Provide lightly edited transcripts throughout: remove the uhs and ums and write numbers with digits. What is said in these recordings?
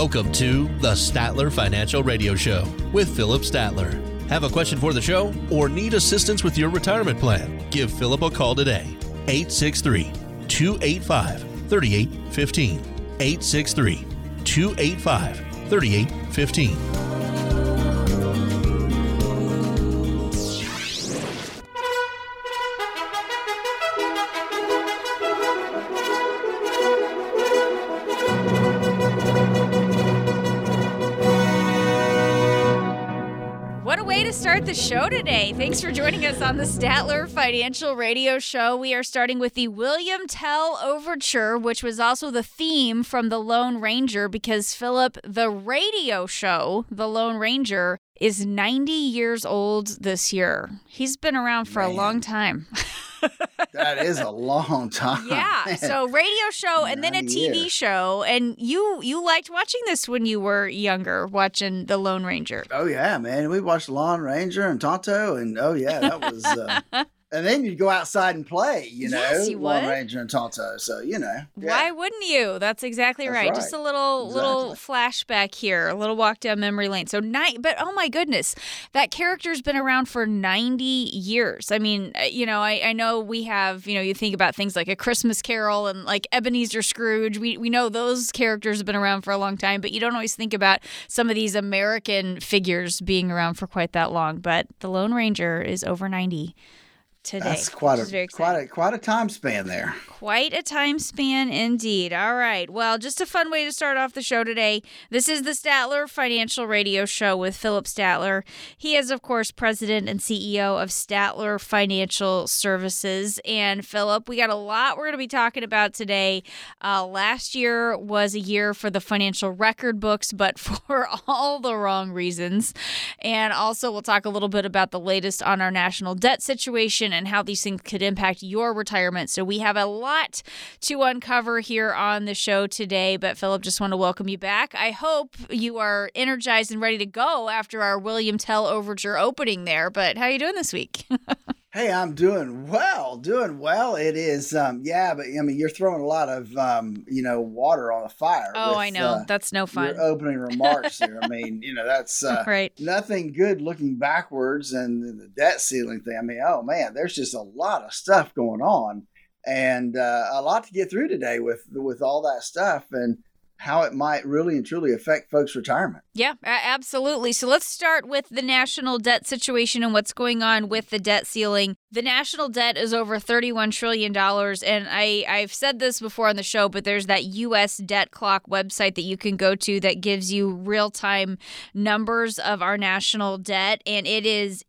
Welcome to the Statler Financial Radio Show with Philip Statler. Have a question for the show or need assistance with your retirement plan? Give Philip a call today, 863-285-3815, 863-285-3815. The show today. Thanks for joining us on the Statler Financial Radio Show. We are starting with the William Tell Overture, which was also the theme from The Lone Ranger, because Philip, the radio show, The Lone Ranger, is 90 years old this year. He's been around for a long time. That is a long time. Yeah. Man. So radio show and then a TV show. And you liked watching this when you were younger, watching The Lone Ranger. Oh, yeah, man. We watched Lone Ranger and Tonto. And oh, yeah, that was. And then you'd go outside and play, yes, you Lone would. Ranger and Tonto. So, Yeah. Why wouldn't you? That's exactly right. Just a little flashback here, a little walk down memory lane. So, but oh my goodness, that character's been around for 90 years. I mean, I know we have, you think about things like A Christmas Carol and like Ebenezer Scrooge. We know those characters have been around for a long time, but you don't always think about some of these American figures being around for quite that long. But the Lone Ranger is over 90. Today. That's quite a time span there. Quite a time span indeed. All right. Well, just a fun way to start off the show today. This is the Statler Financial Radio Show with Philip Statler. He is, of course, president and CEO of Statler Financial Services. And Philip, we got a lot we're going to be talking about today. Last year was a year for the financial record books, but for all the wrong reasons. And also, we'll talk a little bit about the latest on our national debt situation and how these things could impact your retirement. So we have a lot to uncover here on the show today. But Philip, just want to welcome you back. I hope you are energized and ready to go after our William Tell Overture opening there. But how are you doing this week? Hey, I'm doing well. It is, but I mean, you're throwing a lot of, water on the fire. Oh, I know. That's no fun. Your opening remarks there. I mean, that's right. Nothing good looking backwards and the debt ceiling thing. I mean, oh man, there's just a lot of stuff going on and a lot to get through today with all that stuff. And how it might really and truly affect folks' retirement. Yeah, absolutely. So let's start with the national debt situation and what's going on with the debt ceiling. The national debt is over $31 trillion. And I've said this before on the show, but there's that U.S. Debt Clock website that you can go to that gives you real-time numbers of our national debt. And it is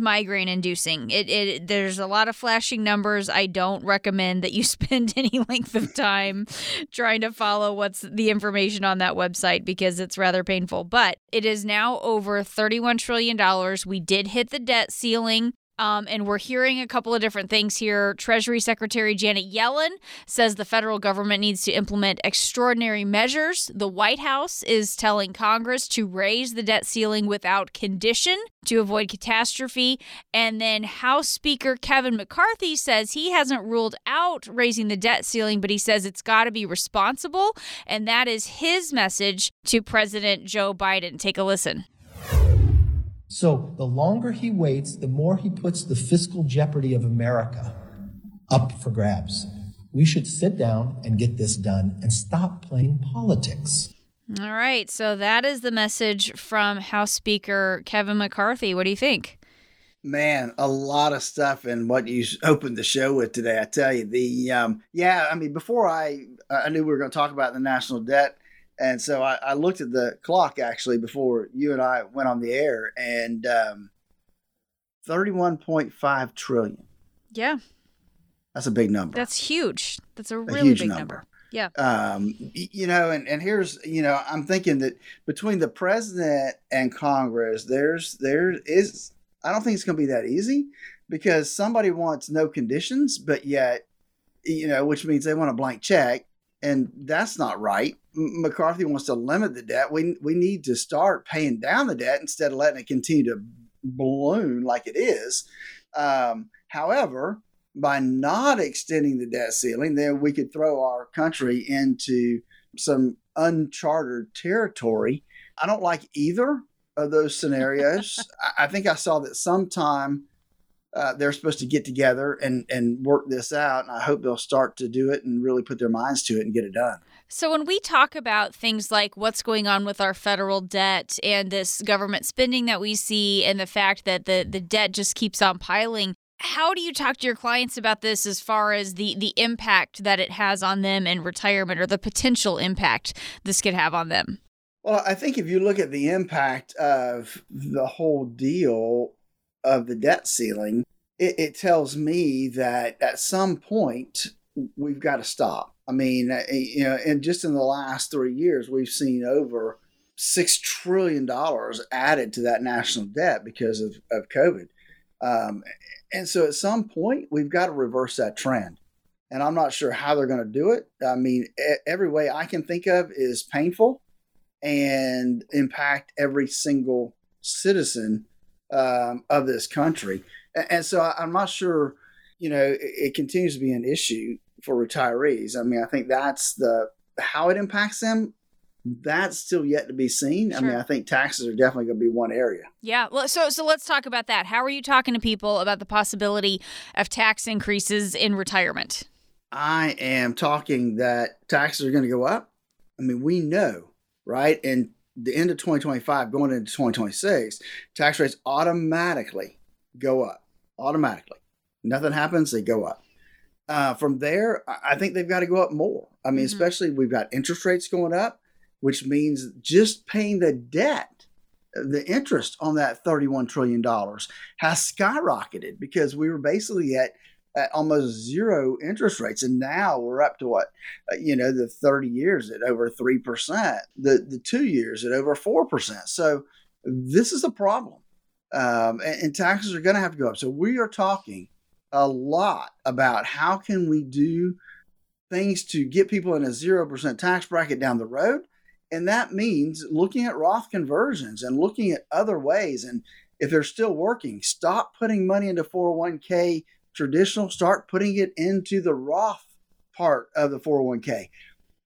migraine-inducing. There's a lot of flashing numbers. I don't recommend that you spend any length of time trying to follow what's the information on that website because it's rather painful. But it is now over $31 trillion. We did hit the debt ceiling. And we're hearing a couple of different things here. Treasury Secretary Janet Yellen says the federal government needs to implement extraordinary measures. The White House is telling Congress to raise the debt ceiling without condition to avoid catastrophe. And then House Speaker Kevin McCarthy says he hasn't ruled out raising the debt ceiling, but he says it's got to be responsible. And that is his message to President Joe Biden. Take a listen. So the longer he waits, the more he puts the fiscal jeopardy of America up for grabs. We should sit down and get this done and stop playing politics. All right. So that is the message from House Speaker Kevin McCarthy. What do you think? Man, a lot of stuff in what you opened the show with today. I tell you, before I knew we were going to talk about the national debt. And so I looked at the clock actually before you and I went on the air, and 31.5 trillion. Yeah. That's a big number. That's huge. That's a really big number. Yeah. And here's, I'm thinking that between the president and Congress, I don't think it's going to be that easy because somebody wants no conditions, but yet, which means they want a blank check. And that's not right. McCarthy wants to limit the debt. We need to start paying down the debt instead of letting it continue to balloon like it is. However, by not extending the debt ceiling, then we could throw our country into some uncharted territory. I don't like either of those scenarios. I think I saw that sometime they're supposed to get together and work this out. And I hope they'll start to do it and really put their minds to it and get it done. So when we talk about things like what's going on with our federal debt and this government spending that we see and the fact that the debt just keeps on piling, how do you talk to your clients about this as far as the impact that it has on them in retirement or the potential impact this could have on them? Well, I think if you look at the impact of the whole deal of the debt ceiling, it tells me that at some point we've got to stop. I mean, you know, and just in the last 3 years, we've seen over $6 trillion added to that national debt because of COVID. And so at some point, we've got to reverse that trend. And I'm not sure how they're going to do it. I mean, every way I can think of is painful and impact every single citizen of this country. And so I'm not sure, you know, it continues to be an issue for retirees. I mean, I think that's how it impacts them. That's still yet to be seen. Sure. I mean, I think taxes are definitely going to be one area. Yeah. Well, so let's talk about that. How are you talking to people about the possibility of tax increases in retirement? I am talking that taxes are going to go up. I mean, we know, right? And the end of 2025, going into 2026, tax rates automatically go up. Automatically. Nothing happens, they go up. From there, I think they've got to go up more. I mean, especially we've got interest rates going up, which means just paying the debt, the interest on that $31 trillion has skyrocketed because we were basically at almost zero interest rates. And now we're up to what, you know, the 30 years at over 3%, the 2 years at over 4%. So this is a problem. And taxes are going to have to go up. So we are talking a lot about how can we do things to get people in a 0% tax bracket down the road. And that means looking at Roth conversions and looking at other ways. And if they're still working, stop putting money into 401k traditional, start putting it into the Roth part of the 401k.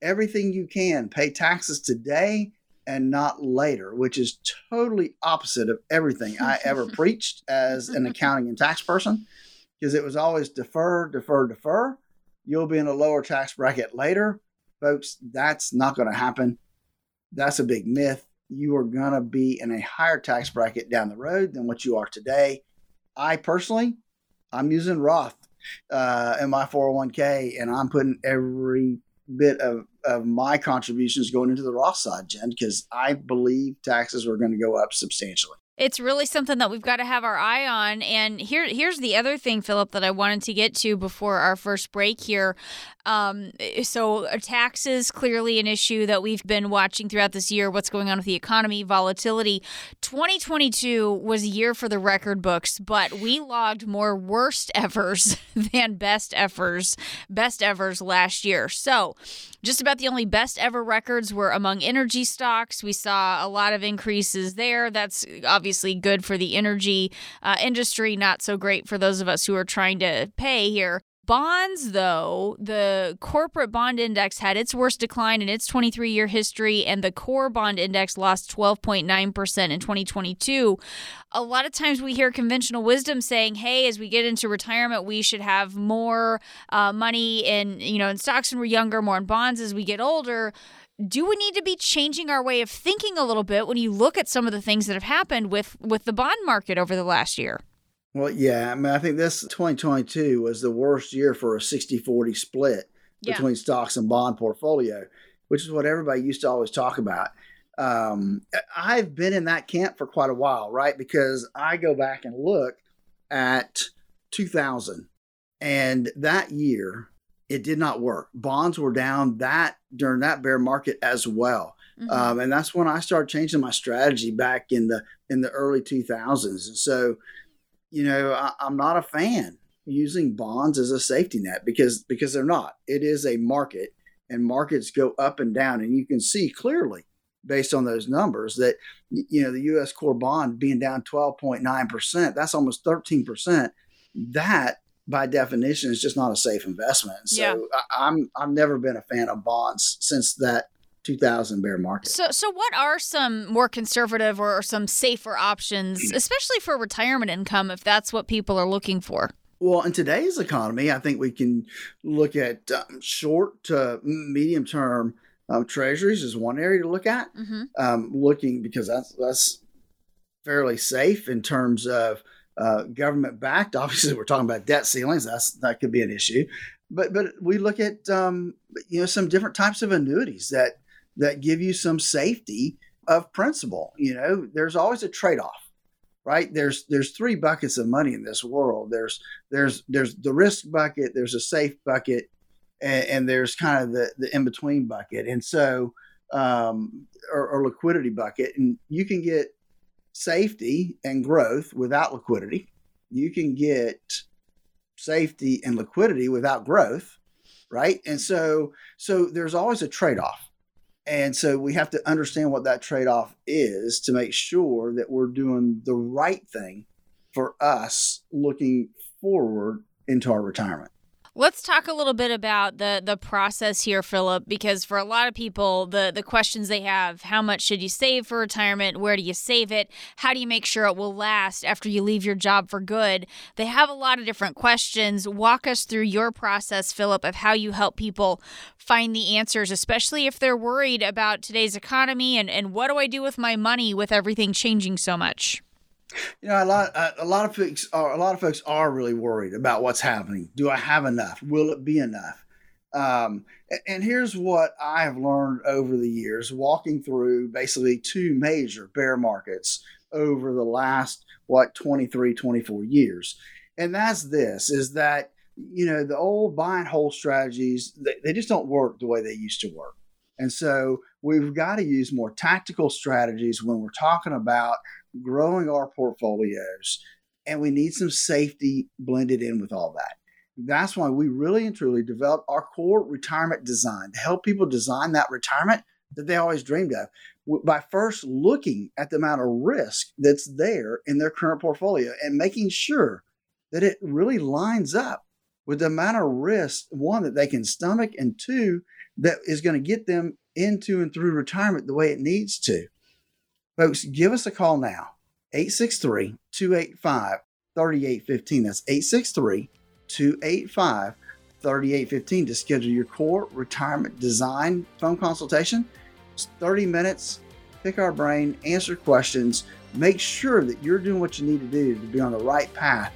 Everything you can, pay taxes today and not later, which is totally opposite of everything I ever preached as an accounting and tax person. Because it was always defer. You'll be in a lower tax bracket later. Folks, that's not going to happen. That's a big myth. You are going to be in a higher tax bracket down the road than what you are today. I personally, I'm using Roth in my 401k, and I'm putting every bit of my contributions going into the Roth side, Jen, because I believe taxes are going to go up substantially. It's really something that we've got to have our eye on. And here's the other thing, Philip, that I wanted to get to before our first break here. So taxes, clearly an issue that we've been watching throughout this year, what's going on with the economy, volatility. 2022 was a year for the record books, but we logged more worst evers than best evers last year. So just about the only best ever records were among energy stocks. We saw a lot of increases there. That's obviously good for the energy industry, not so great for those of us who are trying to pay here. Bonds, though, the corporate bond index had its worst decline in its 23-year history, and the core bond index lost 12.9% in 2022. A lot of times we hear conventional wisdom saying, hey, as we get into retirement, we should have more money in stocks when we're younger, more in bonds as we get older. Do we need to be changing our way of thinking a little bit when you look at some of the things that have happened with the bond market over the last year? Well, yeah, I mean, I think this 2022 was the worst year for a 60-40 split between stocks and bond portfolio, which is what everybody used to always talk about. I've been in that camp for quite a while, right? Because I go back and look at 2000, and that year it did not work. Bonds were down during that bear market as well. Mm-hmm. And that's when I started changing my strategy back in the early 2000s. And so, you know, I'm not a fan using bonds as a safety net because they're not. It is a market, and markets go up and down. And you can see clearly based on those numbers that, you know, the U.S. core bond being down 12.9%, that's almost 13%. That, by definition, is just not a safe investment. So I've never been a fan of bonds since that 2000 bear market. So what are some more conservative or some safer options, especially for retirement income, if that's what people are looking for? Well, in today's economy, I think we can look at short to medium term treasuries is one area to look at. Mm-hmm. Because that's fairly safe in terms of government backed. Obviously, we're talking about debt ceilings. That could be an issue. But we look at some different types of annuities that give you some safety of principal. You know, there's always a trade-off, right? There's three buckets of money in this world. There's the risk bucket, there's a safe bucket, and there's kind of the in-between bucket. And so or liquidity bucket. And you can get safety and growth without liquidity. You can get safety and liquidity without growth, right? And so there's always a trade-off. And so we have to understand what that trade-off is to make sure that we're doing the right thing for us looking forward into our retirement. Let's talk a little bit about the process here, Philip, because for a lot of people, the questions they have, how much should you save for retirement? Where do you save it? How do you make sure it will last after you leave your job for good? They have a lot of different questions. Walk us through your process, Philip, of how you help people find the answers, especially if they're worried about today's economy and what do I do with my money with everything changing so much? You know, a lot of folks are really worried about what's happening. Do I have enough? Will it be enough? And here's what I have learned over the years, walking through basically two major bear markets over the last 24 years, and is that you know, the old buy and hold strategies, they just don't work the way they used to work, and so we've got to use more tactical strategies when we're talking about growing our portfolios, and we need some safety blended in with all that. That's why we really and truly developed our core retirement design to help people design that retirement that they always dreamed of by first looking at the amount of risk that's there in their current portfolio and making sure that it really lines up with the amount of risk, one, that they can stomach, and two, that is going to get them into and through retirement the way it needs to. Folks, give us a call now, 863-285-3815. That's 863-285-3815 to schedule your core retirement design phone consultation. It's 30 minutes. Pick our brain, answer questions, make sure that you're doing what you need to do to be on the right path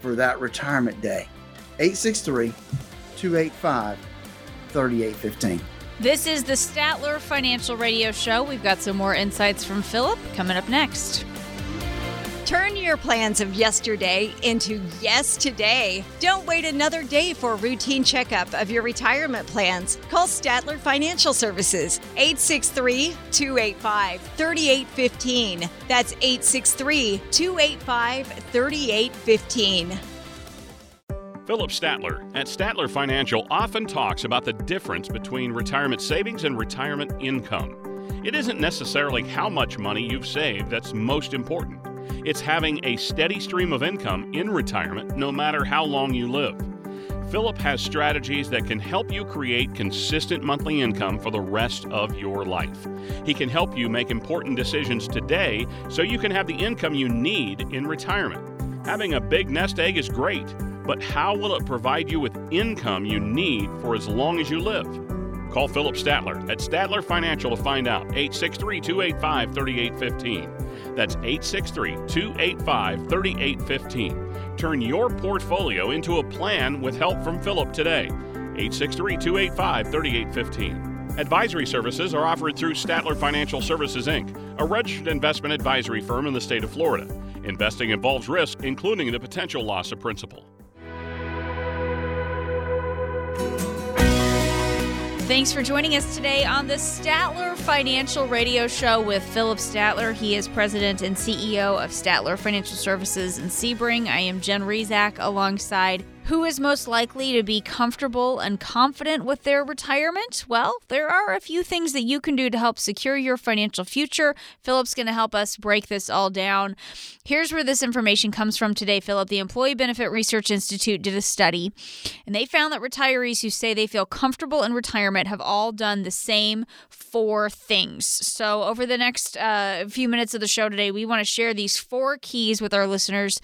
for that retirement day. 863-285-3815. This is the Statler Financial Radio Show. We've got some more insights from Philip coming up next. Turn your plans of yesterday into yes today. Don't wait another day for a routine checkup of your retirement plans. Call Statler Financial Services, 863-285-3815. That's 863-285-3815. Philip Statler at Statler Financial often talks about the difference between retirement savings and retirement income. It isn't necessarily how much money you've saved that's most important. It's having a steady stream of income in retirement no matter how long you live. Philip has strategies that can help you create consistent monthly income for the rest of your life. He can help you make important decisions today so you can have the income you need in retirement. Having a big nest egg is great, but how will it provide you with income you need for as long as you live? Call Philip Statler at Statler Financial to find out. 863-285-3815. That's 863-285-3815. Turn your portfolio into a plan with help from Philip today. 863-285-3815. Advisory services are offered through Statler Financial Services, Inc., a registered investment advisory firm in the state of Florida. Investing involves risk, including the potential loss of principal. Thanks for joining us today on the Statler Financial Radio Show with Philip Statler. He is president and CEO of Statler Financial Services in Sebring. I am Jen Rizak alongside Who is most likely to be comfortable and confident with their retirement? Well, there are a few things that you can do to help secure your financial future. Philip's going to help us break this all down. Here's where this information comes from today, Philip. The Employee Benefit Research Institute did a study, and they found that retirees who say they feel comfortable in retirement have all done the same four things. So over the next few minutes of the show today, we want to share these four keys with our listeners.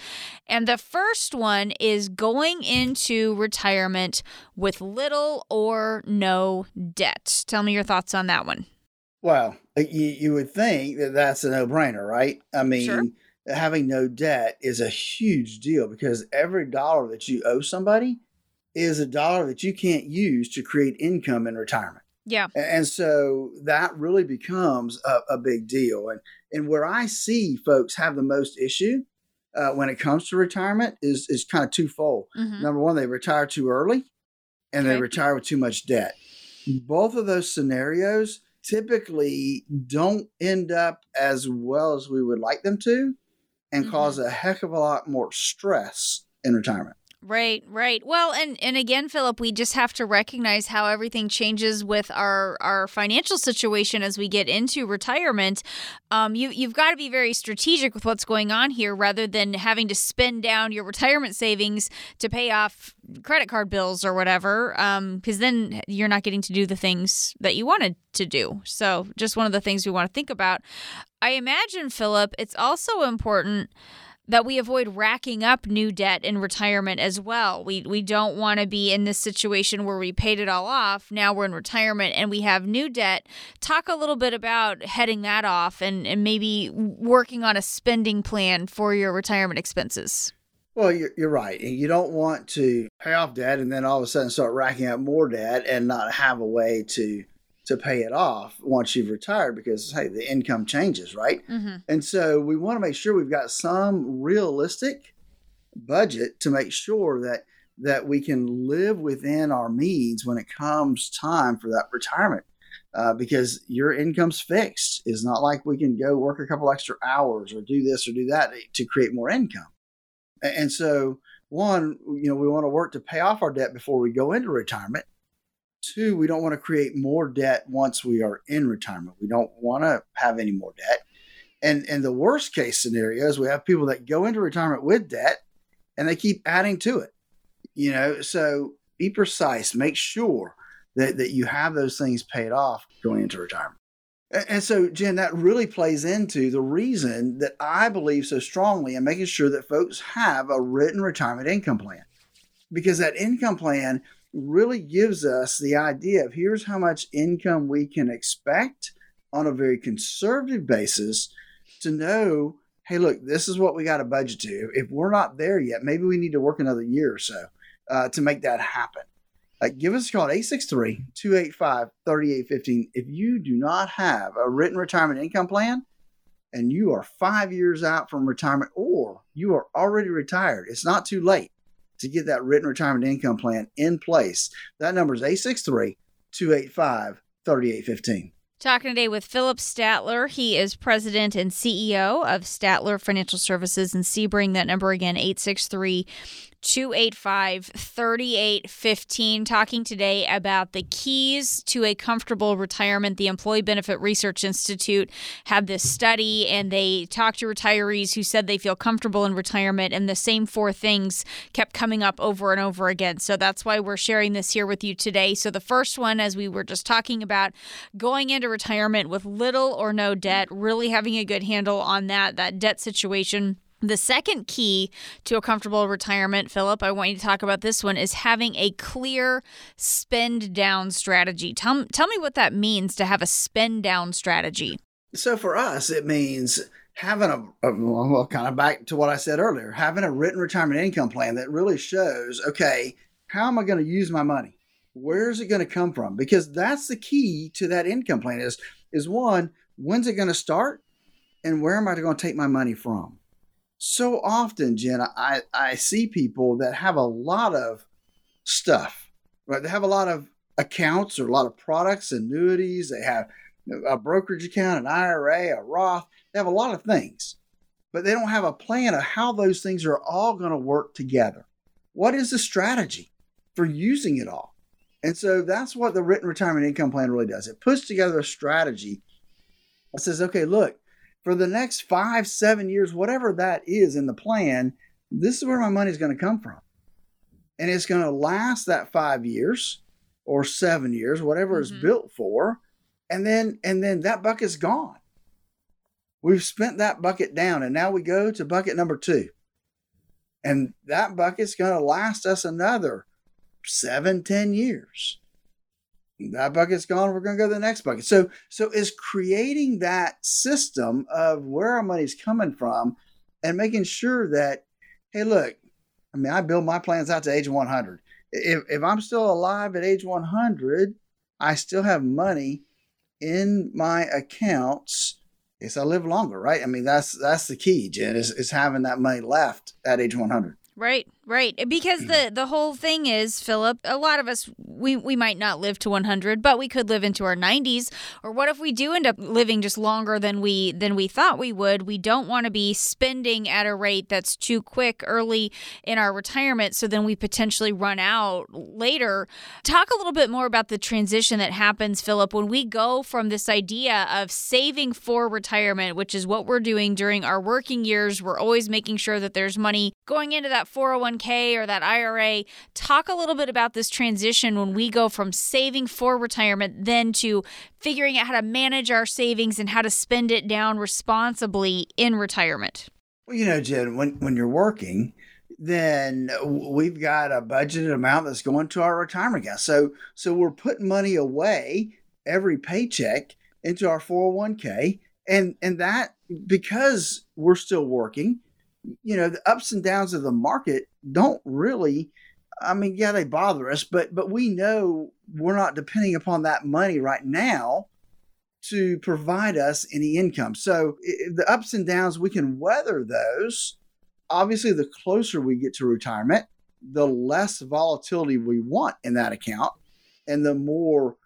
And the first one is going into retirement with little or no debt. Tell me your thoughts on that one. Well, you would think that that's a no-brainer, right? I mean, sure. Having no debt is a huge deal because every dollar that you owe somebody is a dollar that you can't use to create income in retirement. Yeah. And so that really becomes a big deal. And where I see folks have the most issue when it comes to retirement is kind of twofold. Mm-hmm. Number one, they retire too early and they retire with too much debt. Both of those scenarios typically don't end up as well as we would like them to and mm-hmm. cause a heck of a lot more stress in retirement. Right. Well, and again, Philip, we just have to recognize how everything changes with our financial situation as we get into retirement. You've got to be very strategic with what's going on here rather than having to spend down your retirement savings to pay off credit card bills or whatever, because then you're not getting to do the things that you wanted to do. So just one of the things we want to think about. I imagine, Philip, it's also important that we avoid racking up new debt in retirement as well. We don't want to be in this situation where we paid it all off, now we're in retirement and we have new debt. Talk a little bit about heading that off and maybe working on a spending plan for your retirement expenses. Well, you're right. You don't want to pay off debt and then all of a sudden start racking up more debt and not have a way to pay it off once you've retired because, hey, the income changes, right? Mm-hmm. And so we want to make sure we've got some realistic budget to make sure that we can live within our means when it comes time for that retirement because your income's fixed. It's not like we can go work a couple extra hours or do this or do that to create more income. And so, one, we want to work to pay off our debt before we go into retirement. Two, we don't want to create more debt once we are in retirement. We don't want to have any more debt. And the worst case scenario is we have people that go into retirement with debt and they keep adding to it. So be precise. Make sure that you have those things paid off going into retirement. And so, Jen, that really plays into the reason that I believe so strongly in making sure that folks have a written retirement income plan, because that income plan really gives us the idea of here's how much income we can expect on a very conservative basis to know, hey, look, this is what we got to budget to. If we're not there yet, maybe we need to work another year or so to make that happen. Give us a call at 863-285-3815. If you do not have a written retirement income plan and you are 5 years out from retirement or you are already retired, it's not too late to get that written retirement income plan in place. That number is 863-285-3815. Talking today with Philip Statler. He is president and CEO of Statler Financial Services in Sebring. That number again, 863-285-3815. Talking today about the keys to a comfortable retirement. The Employee Benefit Research Institute had this study, and they talked to retirees who said they feel comfortable in retirement, and the same four things kept coming up over and over again. So that's why we're sharing this here with you today. So the first one, as we were just talking about, going into retirement with little or no debt, really having a good handle on that debt situation. The second key to a comfortable retirement, Philip, I want you to talk about this one, is having a clear spend down strategy. Tell me what that means to have a spend down strategy. So for us, it means having kind of back to what I said earlier, having a written retirement income plan that really shows, okay, how am I going to use my money? Where is it going to come from? Because that's the key to that income plan is one, when's it going to start? And where am I going to take my money from? So often, Jen, I see people that have a lot of stuff, right? They have a lot of accounts or a lot of products, annuities. They have a brokerage account, an IRA, a Roth. They have a lot of things, but they don't have a plan of how those things are all going to work together. what is the strategy for using it all? And so that's what the written retirement income plan really does. It puts together a strategy that says, okay, look, for the next 5-7 years, whatever that is in the plan, this is where my money is going to come from. And it's going to last that 5 years or 7 years, whatever it's built for. And then that bucket's gone. We've spent that bucket down, and now we go to bucket number two. And that bucket's going to last us another 7-10 years. That bucket's gone. We're going to go to the next bucket. So it's creating that system of where our money's coming from and making sure that, hey, look, I mean, I build my plans out to age 100. If I'm still alive at age 100, I still have money in my accounts as I live longer, right? I mean, that's the key, Jen, is having that money left at age 100. Right. Because the whole thing is, Philip, a lot of us, we might not live to 100, but we could live into our 90s. Or what if we do end up living just longer than we thought we would? We don't want to be spending at a rate that's too quick early in our retirement, so then we potentially run out later. Talk a little bit more about the transition that happens, Philip, when we go from this idea of saving for retirement, which is what we're doing during our working years. We're always making sure that there's money going into that 401k or that IRA. Talk a little bit about this transition when we go from saving for retirement then to figuring out how to manage our savings and how to spend it down responsibly in retirement. Well, you know, Jen, when you're working, then we've got a budgeted amount that's going to our retirement account. So we're putting money away every paycheck into our 401k. And that, because we're still working, you know, the ups and downs of the market don't really, I mean, yeah, they bother us, but we know we're not depending upon that money right now to provide us any income. So the ups and downs, we can weather those. Obviously, the closer we get to retirement, the less volatility we want in that account and the more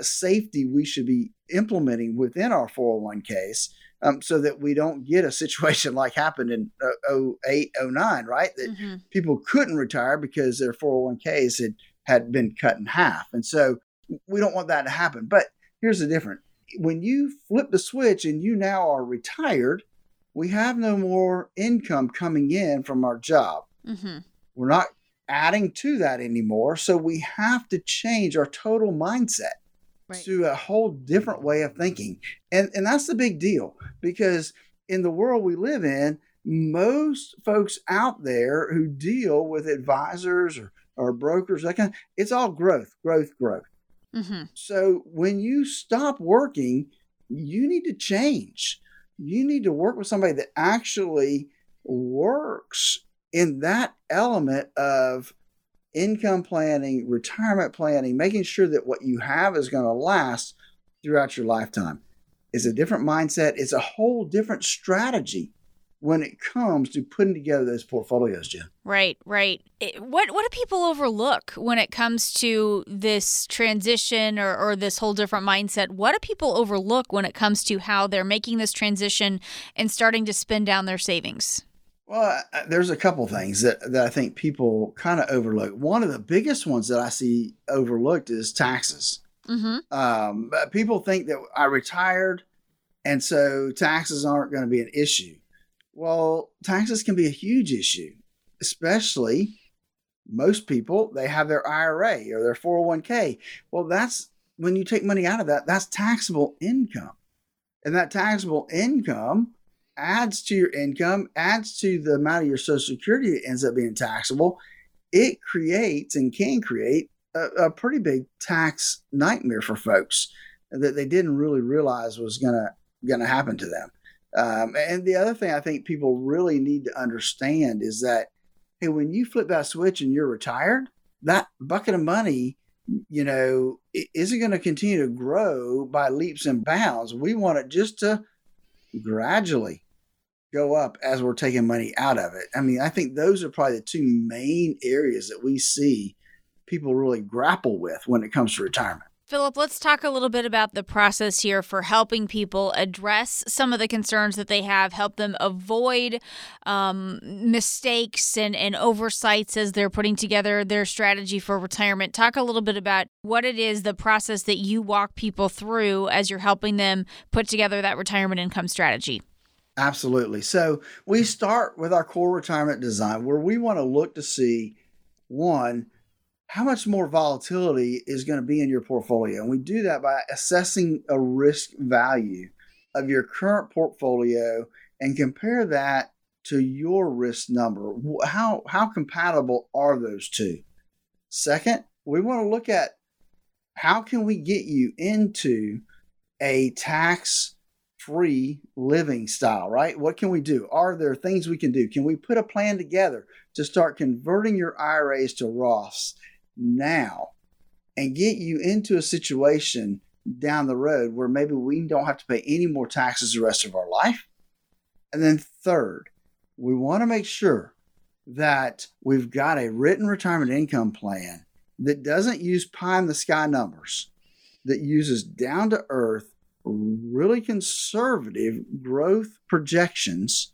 safety we should be implementing within our 401ks. So that we don't get a situation like happened in 08, 09, right? That people couldn't retire because their 401ks had been cut in half. And so we don't want that to happen. But here's the difference. When you flip the switch and you now are retired, we have no more income coming in from our job. We're not adding to that anymore. So we have to change our total mindset. Right. To a whole different way of thinking. And that's the big deal, because in the world we live in, most folks out there who deal with advisors or brokers, that kind of, it's all growth. So when you stop working, you need to change. You need to work with somebody that actually works in that element of income planning, retirement planning, making sure that what you have is going to last throughout your lifetime. It's a different mindset. It's a whole different strategy when it comes to putting together those portfolios, Jen. Right. What do people overlook when it comes to this transition or this whole different mindset? What do people overlook when it comes to how they're making this transition and starting to spend down their savings? Well, there's a couple things that I think people kind of overlook. One of the biggest ones that I see overlooked is taxes. People think that I retired, and so taxes aren't going to be an issue. Well, taxes can be a huge issue, especially most people, they have their IRA or their 401k. Well, that's when you take money out of that, that's taxable income. And that taxable income adds to your income, adds to the amount of your Social Security that ends up being taxable. It creates and can create a pretty big tax nightmare for folks that they didn't really realize was going to happen to them. And the other thing I think people really need to understand is that, hey, when you flip that switch and you're retired, that bucket of money, you know, isn't going to continue to grow by leaps and bounds. We want it just to gradually go up as we're taking money out of it. I mean, I think those are probably the two main areas that we see people really grapple with when it comes to retirement. Philip, let's talk a little bit about the process here for helping people address some of the concerns that they have, help them avoid mistakes and oversights as they're putting together their strategy for retirement. Talk a little bit about what it is, the process that you walk people through as you're helping them put together that retirement income strategy. Absolutely. So we start with our core retirement design where we want to look to see, one, how much more volatility is going to be in your portfolio? And we do that by assessing a risk value of your current portfolio and compare that to your risk number. How compatible are those two? Second, we want to look at how can we get you into a tax-free living style, right? What can we do? Are there things we can do? Can we put a plan together to start converting your IRAs to Roths now and get you into a situation down the road where maybe we don't have to pay any more taxes the rest of our life? And then third, we want to make sure that we've got a written retirement income plan that doesn't use pie in the sky numbers, that uses down to earth, really conservative growth projections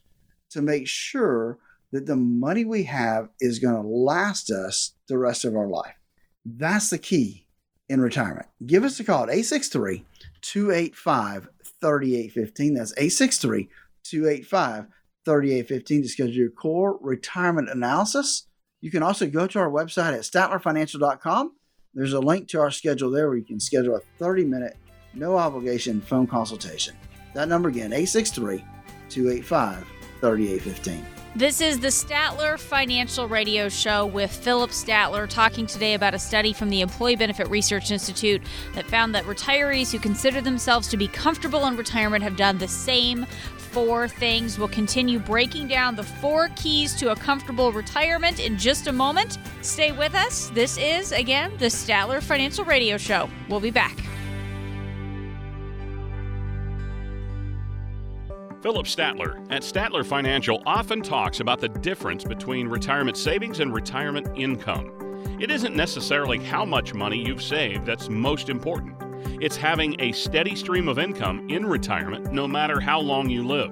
to make sure that the money we have is going to last us the rest of our life. That's the key in retirement. Give us a call at 863-285-3815. That's 863-285-3815 to schedule your core retirement analysis. You can also go to our website at statlerfinancial.com. There's a link to our schedule there where you can schedule a 30-minute, no obligation phone consultation. That number again, 863-285-3815. This is the Statler Financial Radio Show with Philip Statler talking today about a study from the Employee Benefit Research Institute that found that retirees who consider themselves to be comfortable in retirement have done the same four things. We'll continue breaking down the four keys to a comfortable retirement in just a moment. Stay with us. This is, again, the Statler Financial Radio Show. We'll be back. Philip Statler at Statler Financial often talks about the difference between retirement savings and retirement income. It isn't necessarily how much money you've saved that's most important. It's having a steady stream of income in retirement no matter how long you live.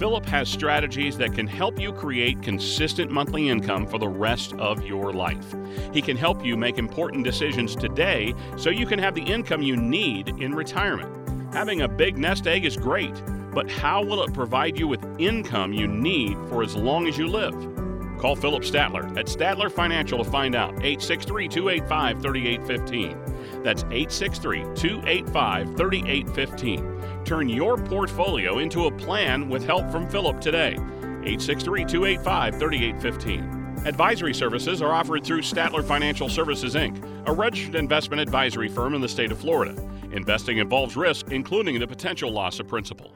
Philip has strategies that can help you create consistent monthly income for the rest of your life. He can help you make important decisions today so you can have the income you need in retirement. Having a big nest egg is great, but how will it provide you with income you need for as long as you live? Call Philip Statler at Statler Financial to find out. 863-285-3815. That's 863-285-3815. Turn your portfolio into a plan with help from Philip today. 863-285-3815. Advisory services are offered through Statler Financial Services, Inc., a registered investment advisory firm in the state of Florida. Investing involves risk, including the potential loss of principal.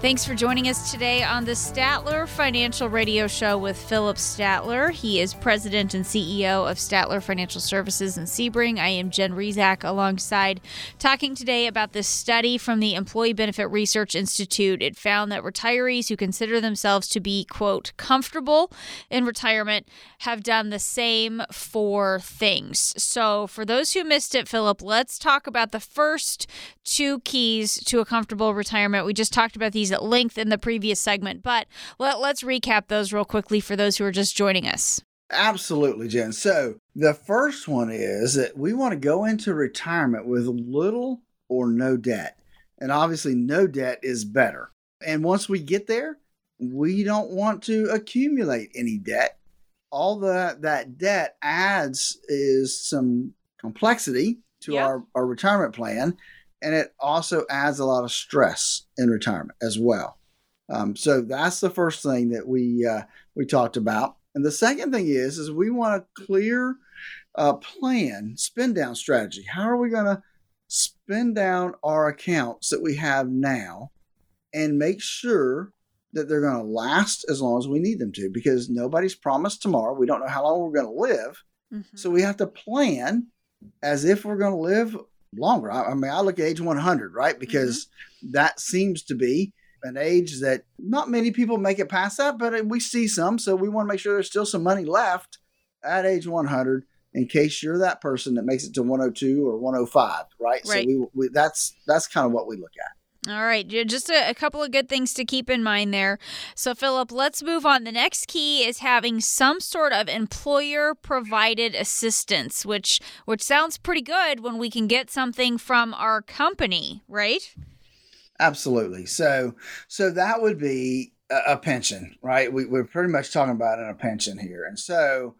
Thanks for joining us today on the Statler Financial Radio Show with Philip Statler. He is president and CEO of Statler Financial Services in Sebring. I am Jen Rizak alongside, talking today about this study from the Employee Benefit Research Institute. It found that retirees who consider themselves to be, quote, comfortable in retirement have done the same four things. So for those who missed it, Philip, let's talk about the first two keys to a comfortable retirement. We just talked about these at length in the previous segment, but let's recap those real quickly for those who are just joining us. Absolutely, Jen. So the first one is that we want to go into retirement with little or no debt. And obviously no debt is better. And once we get there, we don't want to accumulate any debt. All that debt adds is some complexity to our retirement plan. And it also adds a lot of stress in retirement as well. So that's the first thing that we talked about. And the second thing is we want a clear plan, spend down strategy. How are we going to spend down our accounts that we have now and make sure that they're going to last as long as we need them to? Because nobody's promised tomorrow. We don't know how long we're going to live. Mm-hmm. So we have to plan as if we're going to live longer. I mean, I look at age 100, right? Because that seems to be an age that not many people make it past that, but we see some. So we want to make sure there's still some money left at age 100 in case you're that person that makes it to 102 or 105, right? So we that's kind of what we look at. All right, just a couple of good things to keep in mind there. So, Philip, let's move on. The next key is having some sort of employer-provided assistance, which sounds pretty good when we can get something from our company, right? Absolutely. So that would be a pension, right? We're pretty much talking about a pension here. And so,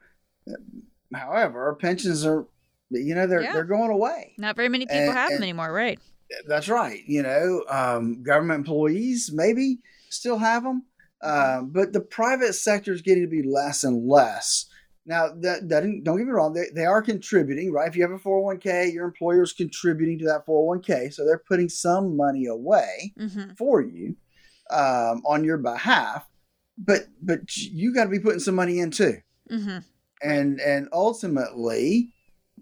however, pensions are, they're going away. Not very many people have them anymore, right? That's right. Government employees maybe still have them, but the private sector is getting to be less and less. Now, don't get me wrong, they are contributing, right? If you have a 401k, your employer is contributing to that 401k, so they're putting some money away for you on your behalf. But you got to be putting some money in too, and ultimately,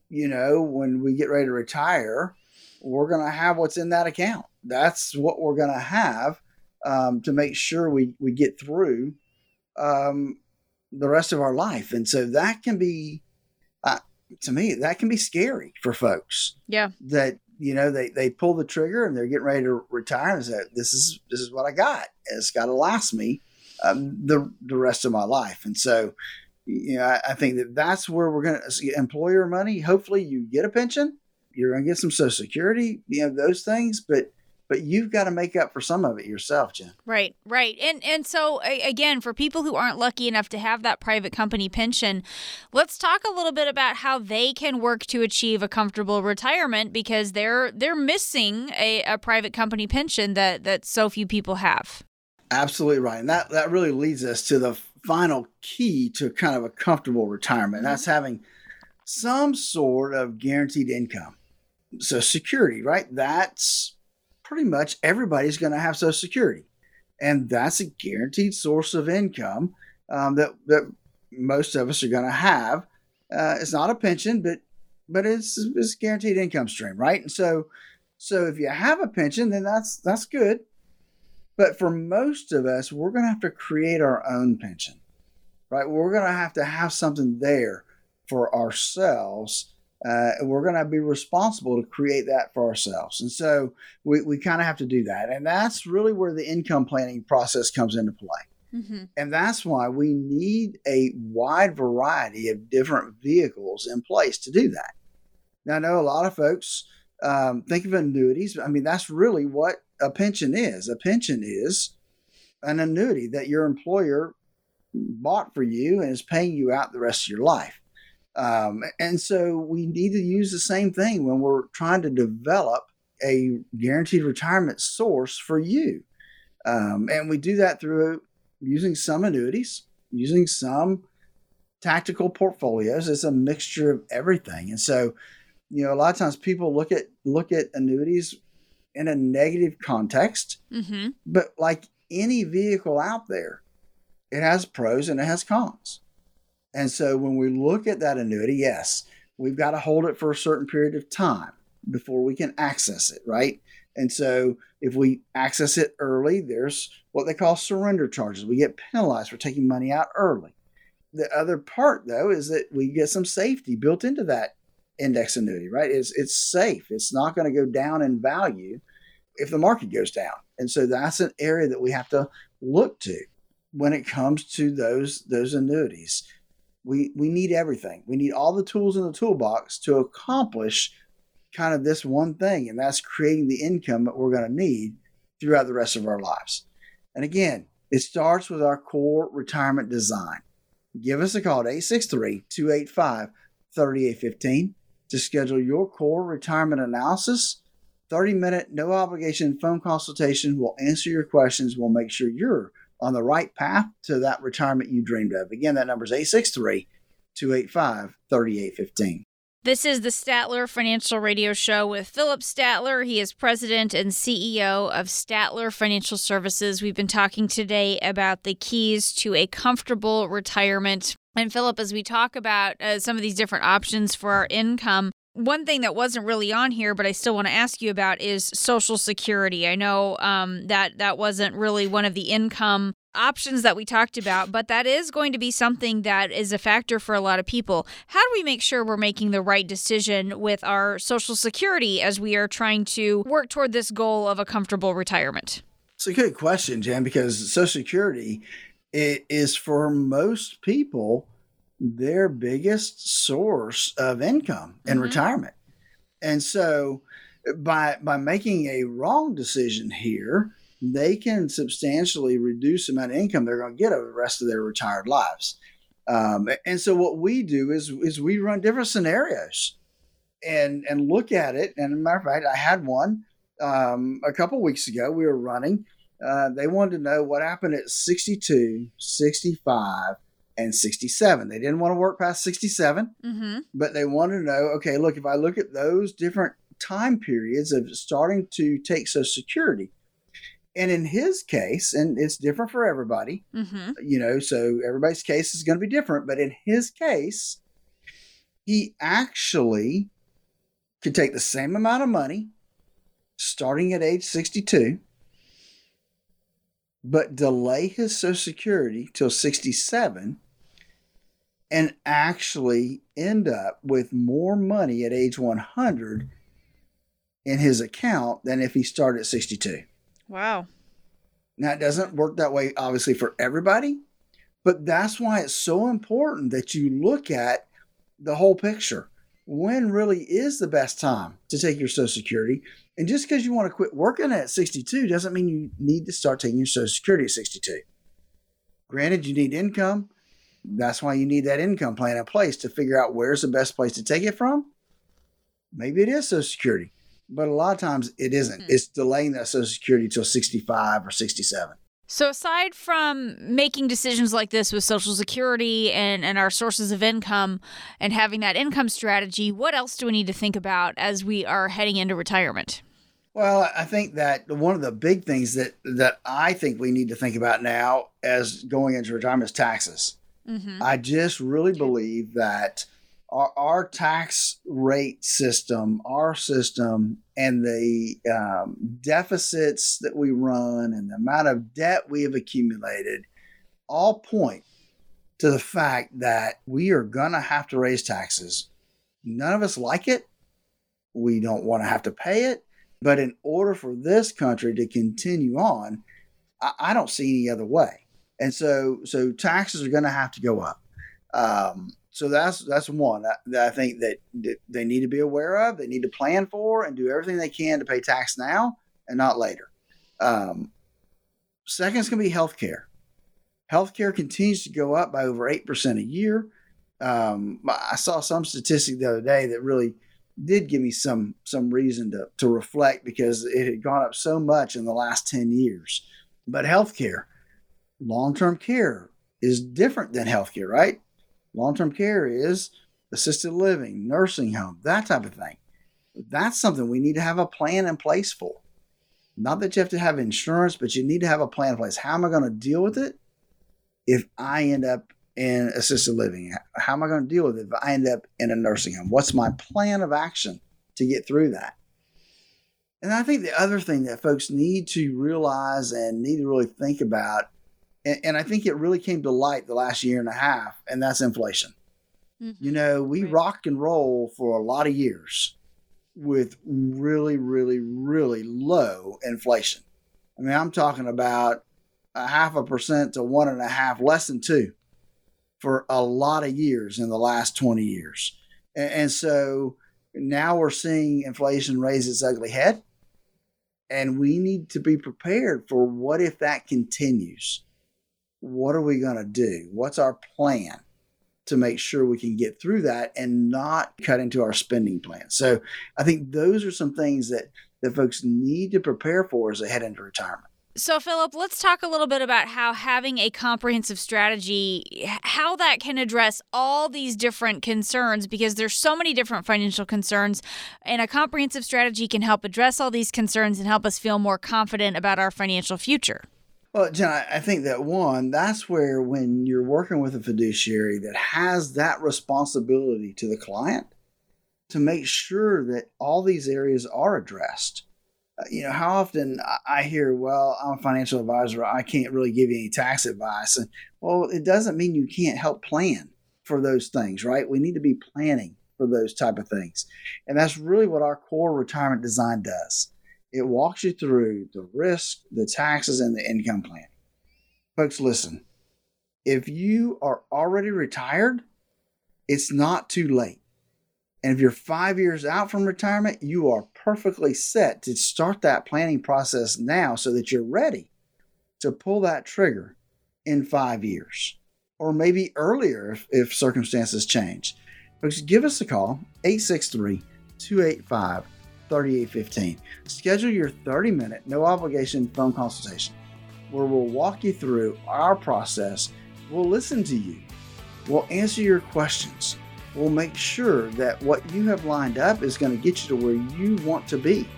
when we get ready to retire, we're going to have what's in that account. That's what we're going to have to make sure we get through the rest of our life. And so that can be, to me, that can be scary for folks. Yeah. That, they pull the trigger and they're getting ready to retire and say, this is what I got. It's got to last me the rest of my life. And so, I think that's where we're going to employer money. Hopefully you get a pension. You're going to get some Social Security, those things, but you've got to make up for some of it yourself, Jen. Right. And so, again, for people who aren't lucky enough to have that private company pension, let's talk a little bit about how they can work to achieve a comfortable retirement, because they're missing a private company pension that so few people have. Absolutely right. And that really leads us to the final key to kind of a comfortable retirement. That's having some sort of guaranteed income. Social Security, right? That's pretty much everybody's going to have Social Security. And that's a guaranteed source of income that most of us are going to have. It's not a pension, but it's a guaranteed income stream, right? And so if you have a pension, then that's good. But for most of us, we're going to have to create our own pension, right? We're going to have something there for ourselves. We're going to be responsible to create that for ourselves. And so we kind of have to do that. And that's really where the income planning process comes into play. Mm-hmm. And that's why we need a wide variety of different vehicles in place to do that. Now, I know a lot of folks think of annuities. I mean, that's really what a pension is. A pension is an annuity that your employer bought for you and is paying you out the rest of your life. And so we need to use the same thing when we're trying to develop a guaranteed retirement source for you. And we do that through using some annuities, using some tactical portfolios. It's a mixture of everything. And so, a lot of times people look at annuities in a negative context, but like any vehicle out there, it has pros and it has cons. And so when we look at that annuity, yes, we've got to hold it for a certain period of time before we can access it, right? And so if we access it early, there's what they call surrender charges. We get penalized for taking money out early. The other part, though, is that we get some safety built into that index annuity, right? It's safe. It's not going to go down in value if the market goes down. And so that's an area that we have to look to when it comes to those annuities. We need everything. We need all the tools in the toolbox to accomplish kind of this one thing, and that's creating the income that we're going to need throughout the rest of our lives. And again, it starts with our core retirement design. Give us a call at 863-285-3815 to schedule your core retirement analysis. 30-minute, no obligation phone consultation. We'll answer your questions. We'll make sure you're on the right path to that retirement you dreamed of. Again, that number is 863-285-3815. This is the Statler Financial Radio Show with Philip Statler. He is president and CEO of Statler Financial Services. We've been talking today about the keys to a comfortable retirement. And Philip, as we talk about some of these different options for our income, one thing that wasn't really on here, but I still want to ask you about, is Social Security. I know that wasn't really one of the income options that we talked about, but that is going to be something that is a factor for a lot of people. How do we make sure we're making the right decision with our Social Security as we are trying to work toward this goal of a comfortable retirement? It's a good question, Jan, because Social Security, it is for most people their biggest source of income in retirement. And so by making a wrong decision here, they can substantially reduce the amount of income they're going to get over the rest of their retired lives. And so what we do is we run different scenarios and look at it. And as a matter of fact, I had one a couple of weeks ago. We were running. They wanted to know what happened at 62, 65, and 67. They didn't want to work past 67, but they wanted to know, okay, look, if I look at those different time periods of starting to take Social Security, and in his case, and it's different for everybody, you know, so everybody's case is going to be different. But in his case, he actually could take the same amount of money starting at age 62, but delay his Social Security till 67 and actually end up with more money at age 100 in his account than if he started at 62. Wow. Now, it doesn't work that way, obviously, for everybody, but that's why it's so important that you look at the whole picture. When really is the best time to take your Social Security? And just because you want to quit working at 62 doesn't mean you need to start taking your Social Security at 62. Granted, you need income. That's why you need that income plan in place to figure out where's the best place to take it from. Maybe it is Social Security. But a lot of times it isn't. It's delaying that Social Security till 65 or 67. So aside from making decisions like this with Social Security and our sources of income and having that income strategy, what else do we need to think about as we are heading into retirement? Well, I think that one of the big things that I think we need to think about now as going into retirement is taxes. I just really believe that our tax rate system, our system, and the deficits that we run and the amount of debt we have accumulated all point to the fact that we are going to have to raise taxes. None of us like it. We don't want to have to pay it. But in order for this country to continue on, I don't see any other way. And so taxes are going to have to go up. So that's one that I think that they need to be aware of. They need to plan for and do everything they can to pay tax now and not later. Second is going to be healthcare. Healthcare continues to go up by over 8% a year. I saw some statistic the other day that really did give me some reason to reflect because it had gone up so much in the last 10 years. But healthcare, long-term care is different than healthcare, right? Long-term care is assisted living, nursing home, that type of thing. That's something we need to have a plan in place for. Not that you have to have insurance, but you need to have a plan in place. How am I going to deal with it if I end up in assisted living? How am I going to deal with it if I end up in a nursing home? What's my plan of action to get through that? And I think the other thing that folks need to realize and need to really think about, and I think it really came to light the last year and a half, and that's inflation. You know, we rock and roll for a lot of years with really, really, really low inflation. I mean, I'm talking about 0.5% to 1.5%, less than 2% for a lot of years in the last 20 years. And so now we're seeing inflation raise its ugly head, and we need to be prepared for what if that continues. What are we going to do? What's our plan to make sure we can get through that and not cut into our spending plan? So I think those are some things that folks need to prepare for as they head into retirement. So, Philip, let's talk a little bit about how having a comprehensive strategy, how that can address all these different concerns, because there's so many different financial concerns, and a comprehensive strategy can help address all these concerns and help us feel more confident about our financial future. Well, Jen, I think that that's where when you're working with a fiduciary that has that responsibility to the client to make sure that all these areas are addressed. you know, how often I hear, well, I'm a financial advisor, I can't really give you any tax advice. And, well, it doesn't mean you can't help plan for those things, right? We need to be planning for those type of things. And that's really what our core retirement design does. It walks you through the risk, the taxes, and the income plan. Folks, listen, if you are already retired, it's not too late. And if you're 5 years out from retirement, you are perfectly set to start that planning process now so that you're ready to pull that trigger in 5 years, or maybe earlier if circumstances change. Folks, give us a call, 863-285-3815. Schedule your 30-minute, no obligation phone consultation where we'll walk you through our process. We'll listen to you. We'll answer your questions. We'll make sure that what you have lined up is going to get you to where you want to be.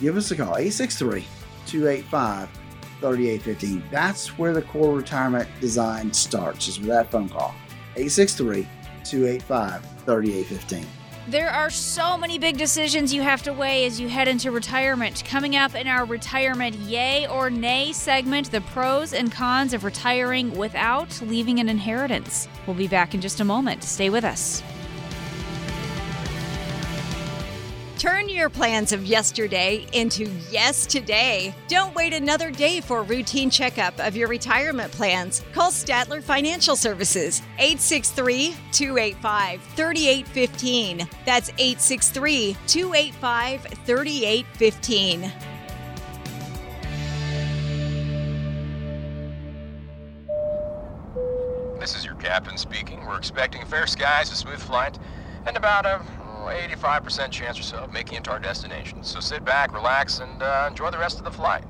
Give us a call, 863-285-3815. That's where the core retirement design starts, is with that phone call, 863-285-3815. There are so many big decisions you have to weigh as you head into retirement. Coming up in our Retirement Yay or Nay segment, the pros and cons of retiring without leaving an inheritance. We'll be back in just a moment. Stay with us. Turn your plans of yesterday into yes today. Don't wait another day for a routine checkup of your retirement plans. Call Statler Financial Services, 863-285-3815. That's 863-285-3815. This is your captain speaking. We're expecting fair skies, a smooth flight, and about a 85% chance or so of making it to our destination. So sit back, relax, and enjoy the rest of the flight.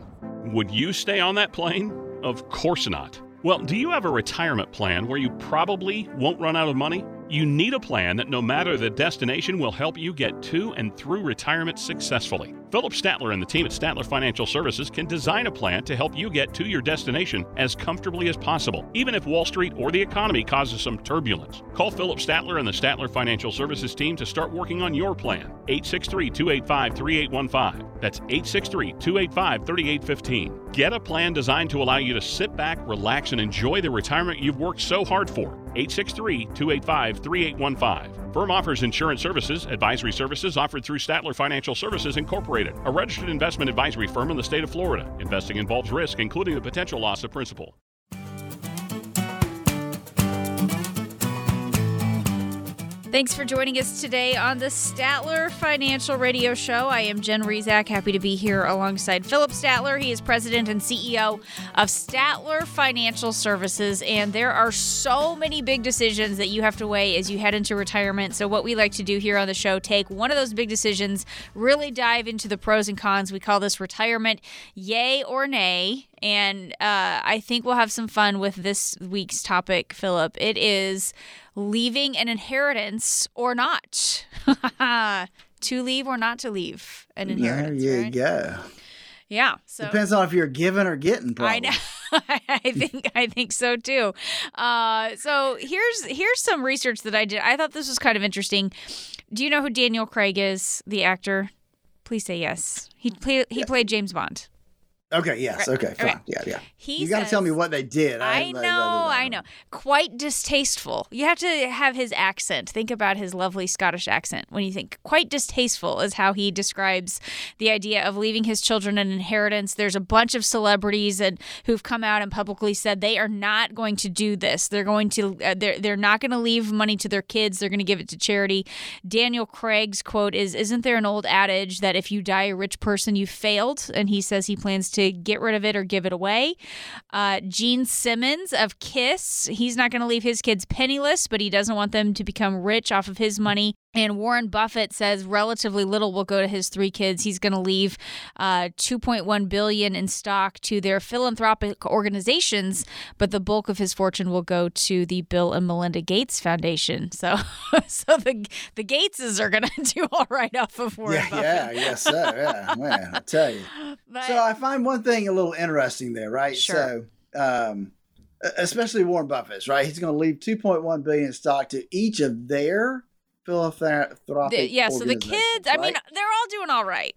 Would you stay on that plane? Of course not. Well, do you have a retirement plan where you probably won't run out of money? You need a plan that no matter the destination will help you get to and through retirement successfully. Philip Statler and the team at Statler Financial Services can design a plan to help you get to your destination as comfortably as possible, even if Wall Street or the economy causes some turbulence. Call Philip Statler and the Statler Financial Services team to start working on your plan. 863-285-3815. That's 863-285-3815. Get a plan designed to allow you to sit back, relax, and enjoy the retirement you've worked so hard for. 863-285-3815. Firm offers insurance services, advisory services offered through Statler Financial Services, Incorporated, a registered investment advisory firm in the state of Florida. Investing involves risk, including the potential loss of principal. Thanks for joining us today on the Statler Financial Radio Show. I am Jen Rezac, happy to be here alongside Philip Statler. He is president and CEO of Statler Financial Services, and there are so many big decisions that you have to weigh as you head into retirement. So what we like to do here on the show, take one of those big decisions, really dive into the pros and cons. We call this Retirement Yay or Nay, and I think we'll have some fun with this week's topic, Philip. It is leaving an inheritance or not. To leave or not to leave an inheritance. There you right? go. Yeah. So depends on if you're giving or getting, probably. I know. I think so too. So here's some research that I did. I thought this was kind of interesting. Do you know who Daniel Craig is, the actor? Please say yes. He played James Bond. Okay, yes. Right. Okay, fine. Right. Yeah. You got to tell me what they did. I know. Quite distasteful. You have to have his accent. Think about his lovely Scottish accent when you think. Quite distasteful is how he describes the idea of leaving his children an inheritance. There's a bunch of celebrities who've come out and publicly said they are not going to do this. They're going to. They're not going to leave money to their kids. They're going to give it to charity. Daniel Craig's quote is, "Isn't there an old adage that if you die a rich person, you failed?" And he says he plans to get rid of it or give it away. Gene Simmons of Kiss, he's not going to leave his kids penniless, but he doesn't want them to become rich off of his money. And Warren Buffett says relatively little will go to his three kids. He's going to leave $2.1 billion in stock to their philanthropic organizations, but the bulk of his fortune will go to the Bill and Melinda Gates Foundation. So the Gateses are going to do all right off of Warren Buffett. Yeah, yes, sir. Yeah, man, I tell you. So I find one thing a little interesting there, right? Sure. So, especially Warren Buffett's, right? He's going to leave $2.1 billion in stock to each of their philanthropic organizations. Yeah, so the kids, right? I mean, they're all doing all right.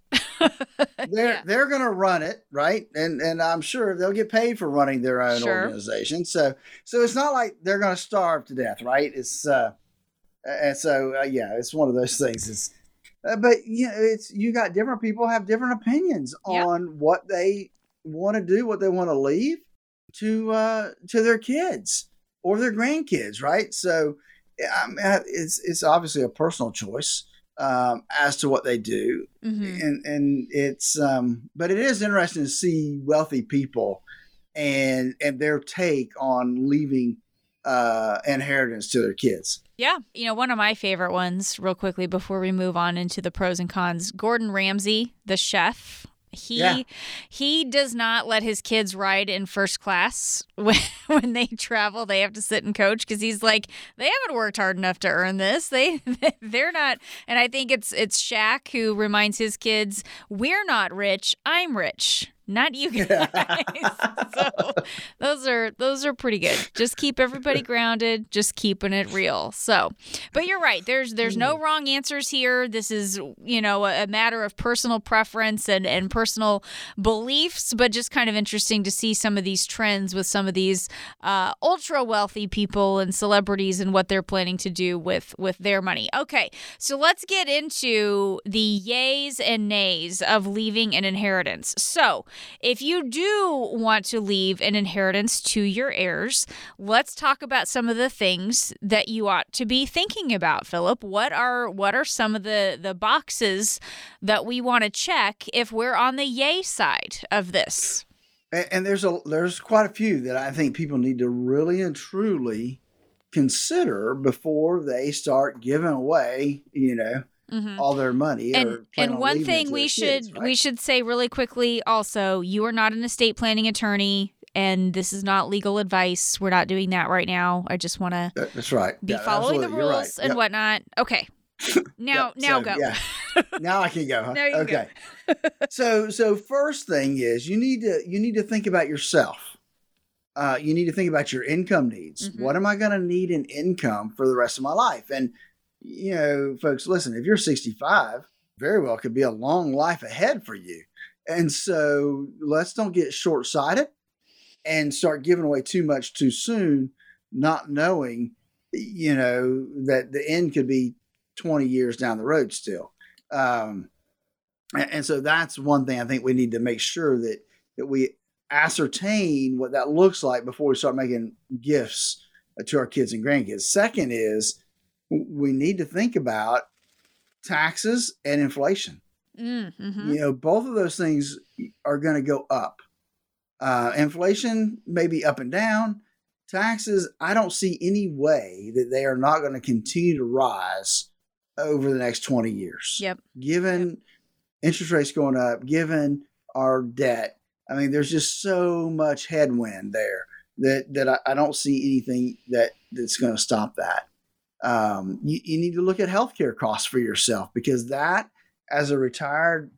They're going to run it, right? And I'm sure they'll get paid for running their own organization. So it's not like they're going to starve to death, right? It's it's one of those things. It's you got different people have different opinions on what they want to do, what they want to leave to their kids or their grandkids, right? So it's obviously a personal choice as to what they do. Mm-hmm. And it's, but it is interesting to see wealthy people and their take on leaving inheritance to their kids. Yeah. You know, one of my favorite ones real quickly before we move on into the pros and cons, Gordon Ramsay, the chef, he does not let his kids ride in first class when they travel. They have to sit and coach because he's like, they haven't worked hard enough to earn this. They're not. And I think it's Shaq who reminds his kids, we're not rich. I'm rich, not you guys. So those are pretty good. Just keep everybody grounded. Just keeping it real. So, but you're right. There's no wrong answers here. This is, a matter of personal preference and personal beliefs, but just kind of interesting to see some of these trends with some of these ultra wealthy people and celebrities and what they're planning to do with their money. Okay. So let's get into the yays and nays of leaving an inheritance. So, if you do want to leave an inheritance to your heirs, let's talk about some of the things that you ought to be thinking about, Philip. What are some of the boxes that we want to check if we're on the yay side of this? And there's quite a few that I think people need to really and truly consider before they start giving away, mm-hmm. all their money. And one thing we should say really quickly also, you are not an estate planning attorney and this is not legal advice. We're not doing that right now. I just want to be following the rules and whatnot. Okay. Now go. Yeah. Now I can go. Huh? Okay. Go. So first thing is you need to think about yourself. You need to think about your income needs. Mm-hmm. What am I going to need in income for the rest of my life? And folks, listen, if you're 65, very well could be a long life ahead for you. And so let's don't get short-sighted and start giving away too much too soon, not knowing, that the end could be 20 years down the road still. And so that's one thing I think we need to make sure that we ascertain what that looks like before we start making gifts to our kids and grandkids. Second is, we need to think about taxes and inflation. Mm-hmm. Both of those things are going to go up. Inflation may be up and down. Taxes, I don't see any way that they are not going to continue to rise over the next 20 years. Yep. Given interest rates going up, given our debt, I mean, there's just so much headwind there that I don't see anything that's going to stop that. You need to look at healthcare costs for yourself because that, as a retired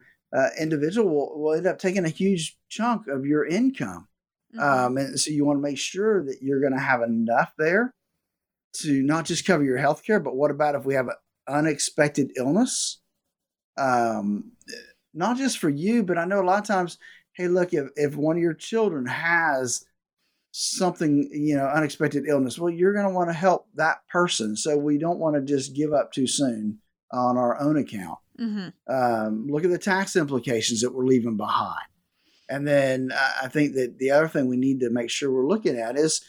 individual, will end up taking a huge chunk of your income. Mm-hmm. And so you want to make sure that you're going to have enough there to not just cover your healthcare, but what about if we have an unexpected illness? Not just for you, but I know a lot of times, hey, look, if one of your children has something, unexpected illness, well, you're going to want to help that person. So we don't want to just give up too soon on our own account. Mm-hmm. Look at the tax implications that we're leaving behind. And then I think that the other thing we need to make sure we're looking at is,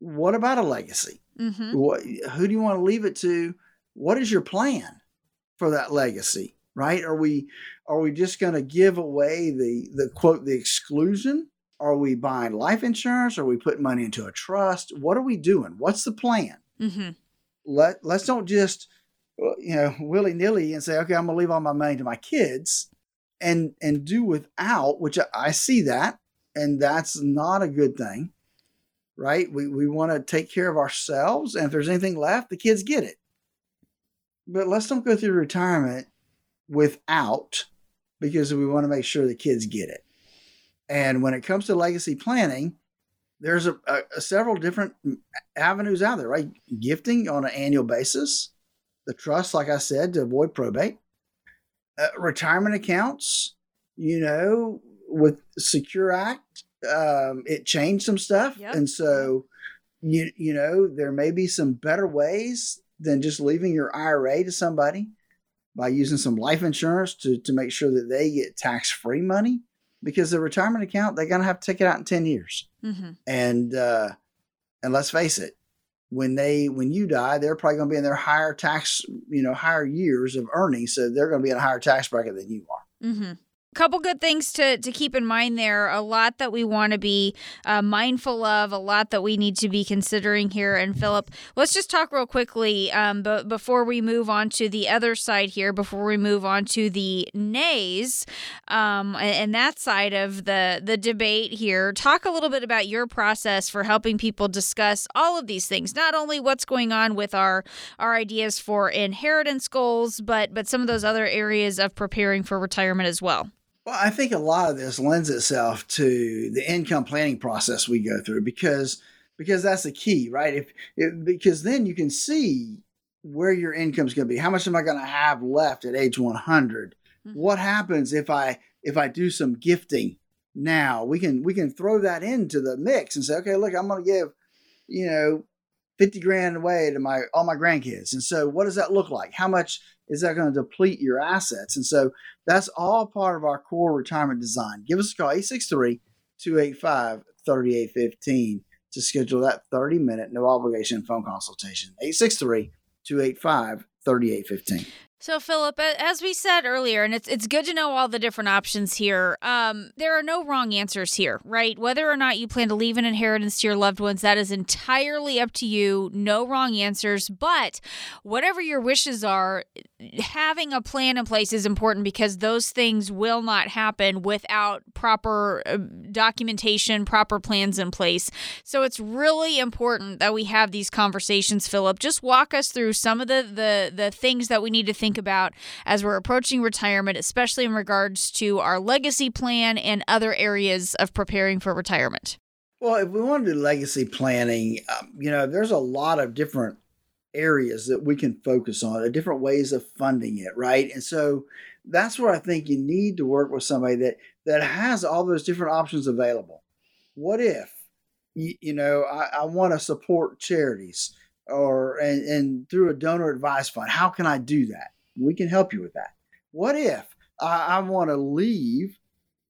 what about a legacy? Mm-hmm. Who do you want to leave it to? What is your plan for that legacy, right? Are we just going to give away the quote, the exclusion? Are we buying life insurance? Are we putting money into a trust? What are we doing? What's the plan? Mm-hmm. Let's don't just, willy-nilly and say, okay, I'm going to leave all my money to my kids and do without, which I see that, and that's not a good thing, right? We want to take care of ourselves, and if there's anything left, the kids get it. But let's don't go through retirement without, because we want to make sure the kids get it. And when it comes to legacy planning, there's several different avenues out there, right? Gifting on an annual basis, the trust, like I said, to avoid probate, retirement accounts, you know, with Secure Act, it changed some stuff. Yep. And so, you know, there may be some better ways than just leaving your IRA to somebody by using some life insurance to make sure that they get tax-free money, because the retirement account, they're going to have to take it out in 10 years. Mm-hmm. And let's face it, when you die, they're probably going to be in their higher tax, you know, higher years of earnings. So they're going to be in a higher tax bracket than you are. Mm-hmm. Couple good things to keep in mind there. A lot that we want to be mindful of, a lot that we need to be considering here. And Philip, let's just talk real quickly before we move on to the other side here, before we move on to the nays and that side of the debate here. Talk a little bit about your process for helping people discuss all of these things, not only what's going on with our ideas for inheritance goals, but some of those other areas of preparing for retirement as well. Well, I think a lot of this lends itself to the income planning process we go through because that's the key, right? Because then you can see where your income is going to be. How much am I going to have left at age 100? Mm-hmm. What happens if I do some gifting now? We can throw that into the mix and say, okay, look, I'm going to give, you know, $50,000 away to all my grandkids. And so what does that look like? How much is that going to deplete your assets? And so that's all part of our core retirement design. Give us a call, 863-285-3815, to schedule that 30-minute no-obligation phone consultation, 863-285-3815. So, Philip, as we said earlier, and it's good to know all the different options here, there are no wrong answers here, right? Whether or not you plan to leave an inheritance to your loved ones, that is entirely up to you. No wrong answers. But whatever your wishes are, having a plan in place is important, because those things will not happen without proper documentation, proper plans in place. So it's really important that we have these conversations, Philip. Just walk us through some of the things that we need to think about as we're approaching retirement, especially in regards to our legacy plan and other areas of preparing for retirement. Well, if we want to do legacy planning, you know, there's a lot of different areas that we can focus on, different ways of funding it, right? And so that's where I think you need to work with somebody that has all those different options available. What if, I want to support charities and through a donor advised fund? How can I do that? We can help you with that. What if I want to leave,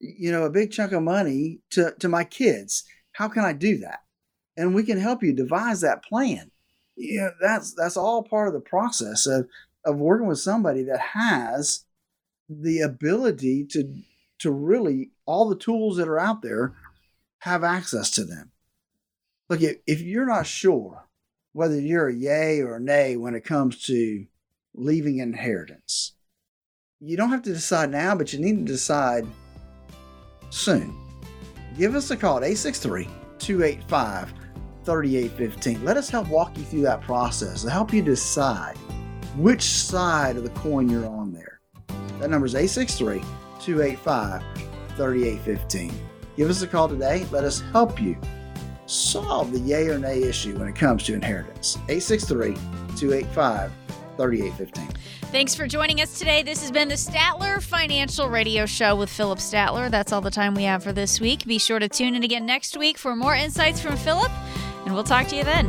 a big chunk of money to my kids? How can I do that? And we can help you devise that plan. Yeah, that's all part of the process of working with somebody that has the ability to really, all the tools that are out there, have access to them. Look, if you're not sure whether you're a yay or a nay when it comes to leaving inheritance, you don't have to decide now, but you need to decide soon. Give us a call at 863-285-3815. Let us help walk you through that process to help you decide which side of the coin you're on there. That number is 863-285-3815. Give us a call today. Let us help you solve the yay or nay issue when it comes to inheritance. 863-285-3815. Thanks for joining us today. This has been the Statler Financial Radio Show with Philip Statler. That's all the time we have for this week. Be sure to tune in again next week for more insights from Philip, and we'll talk to you then.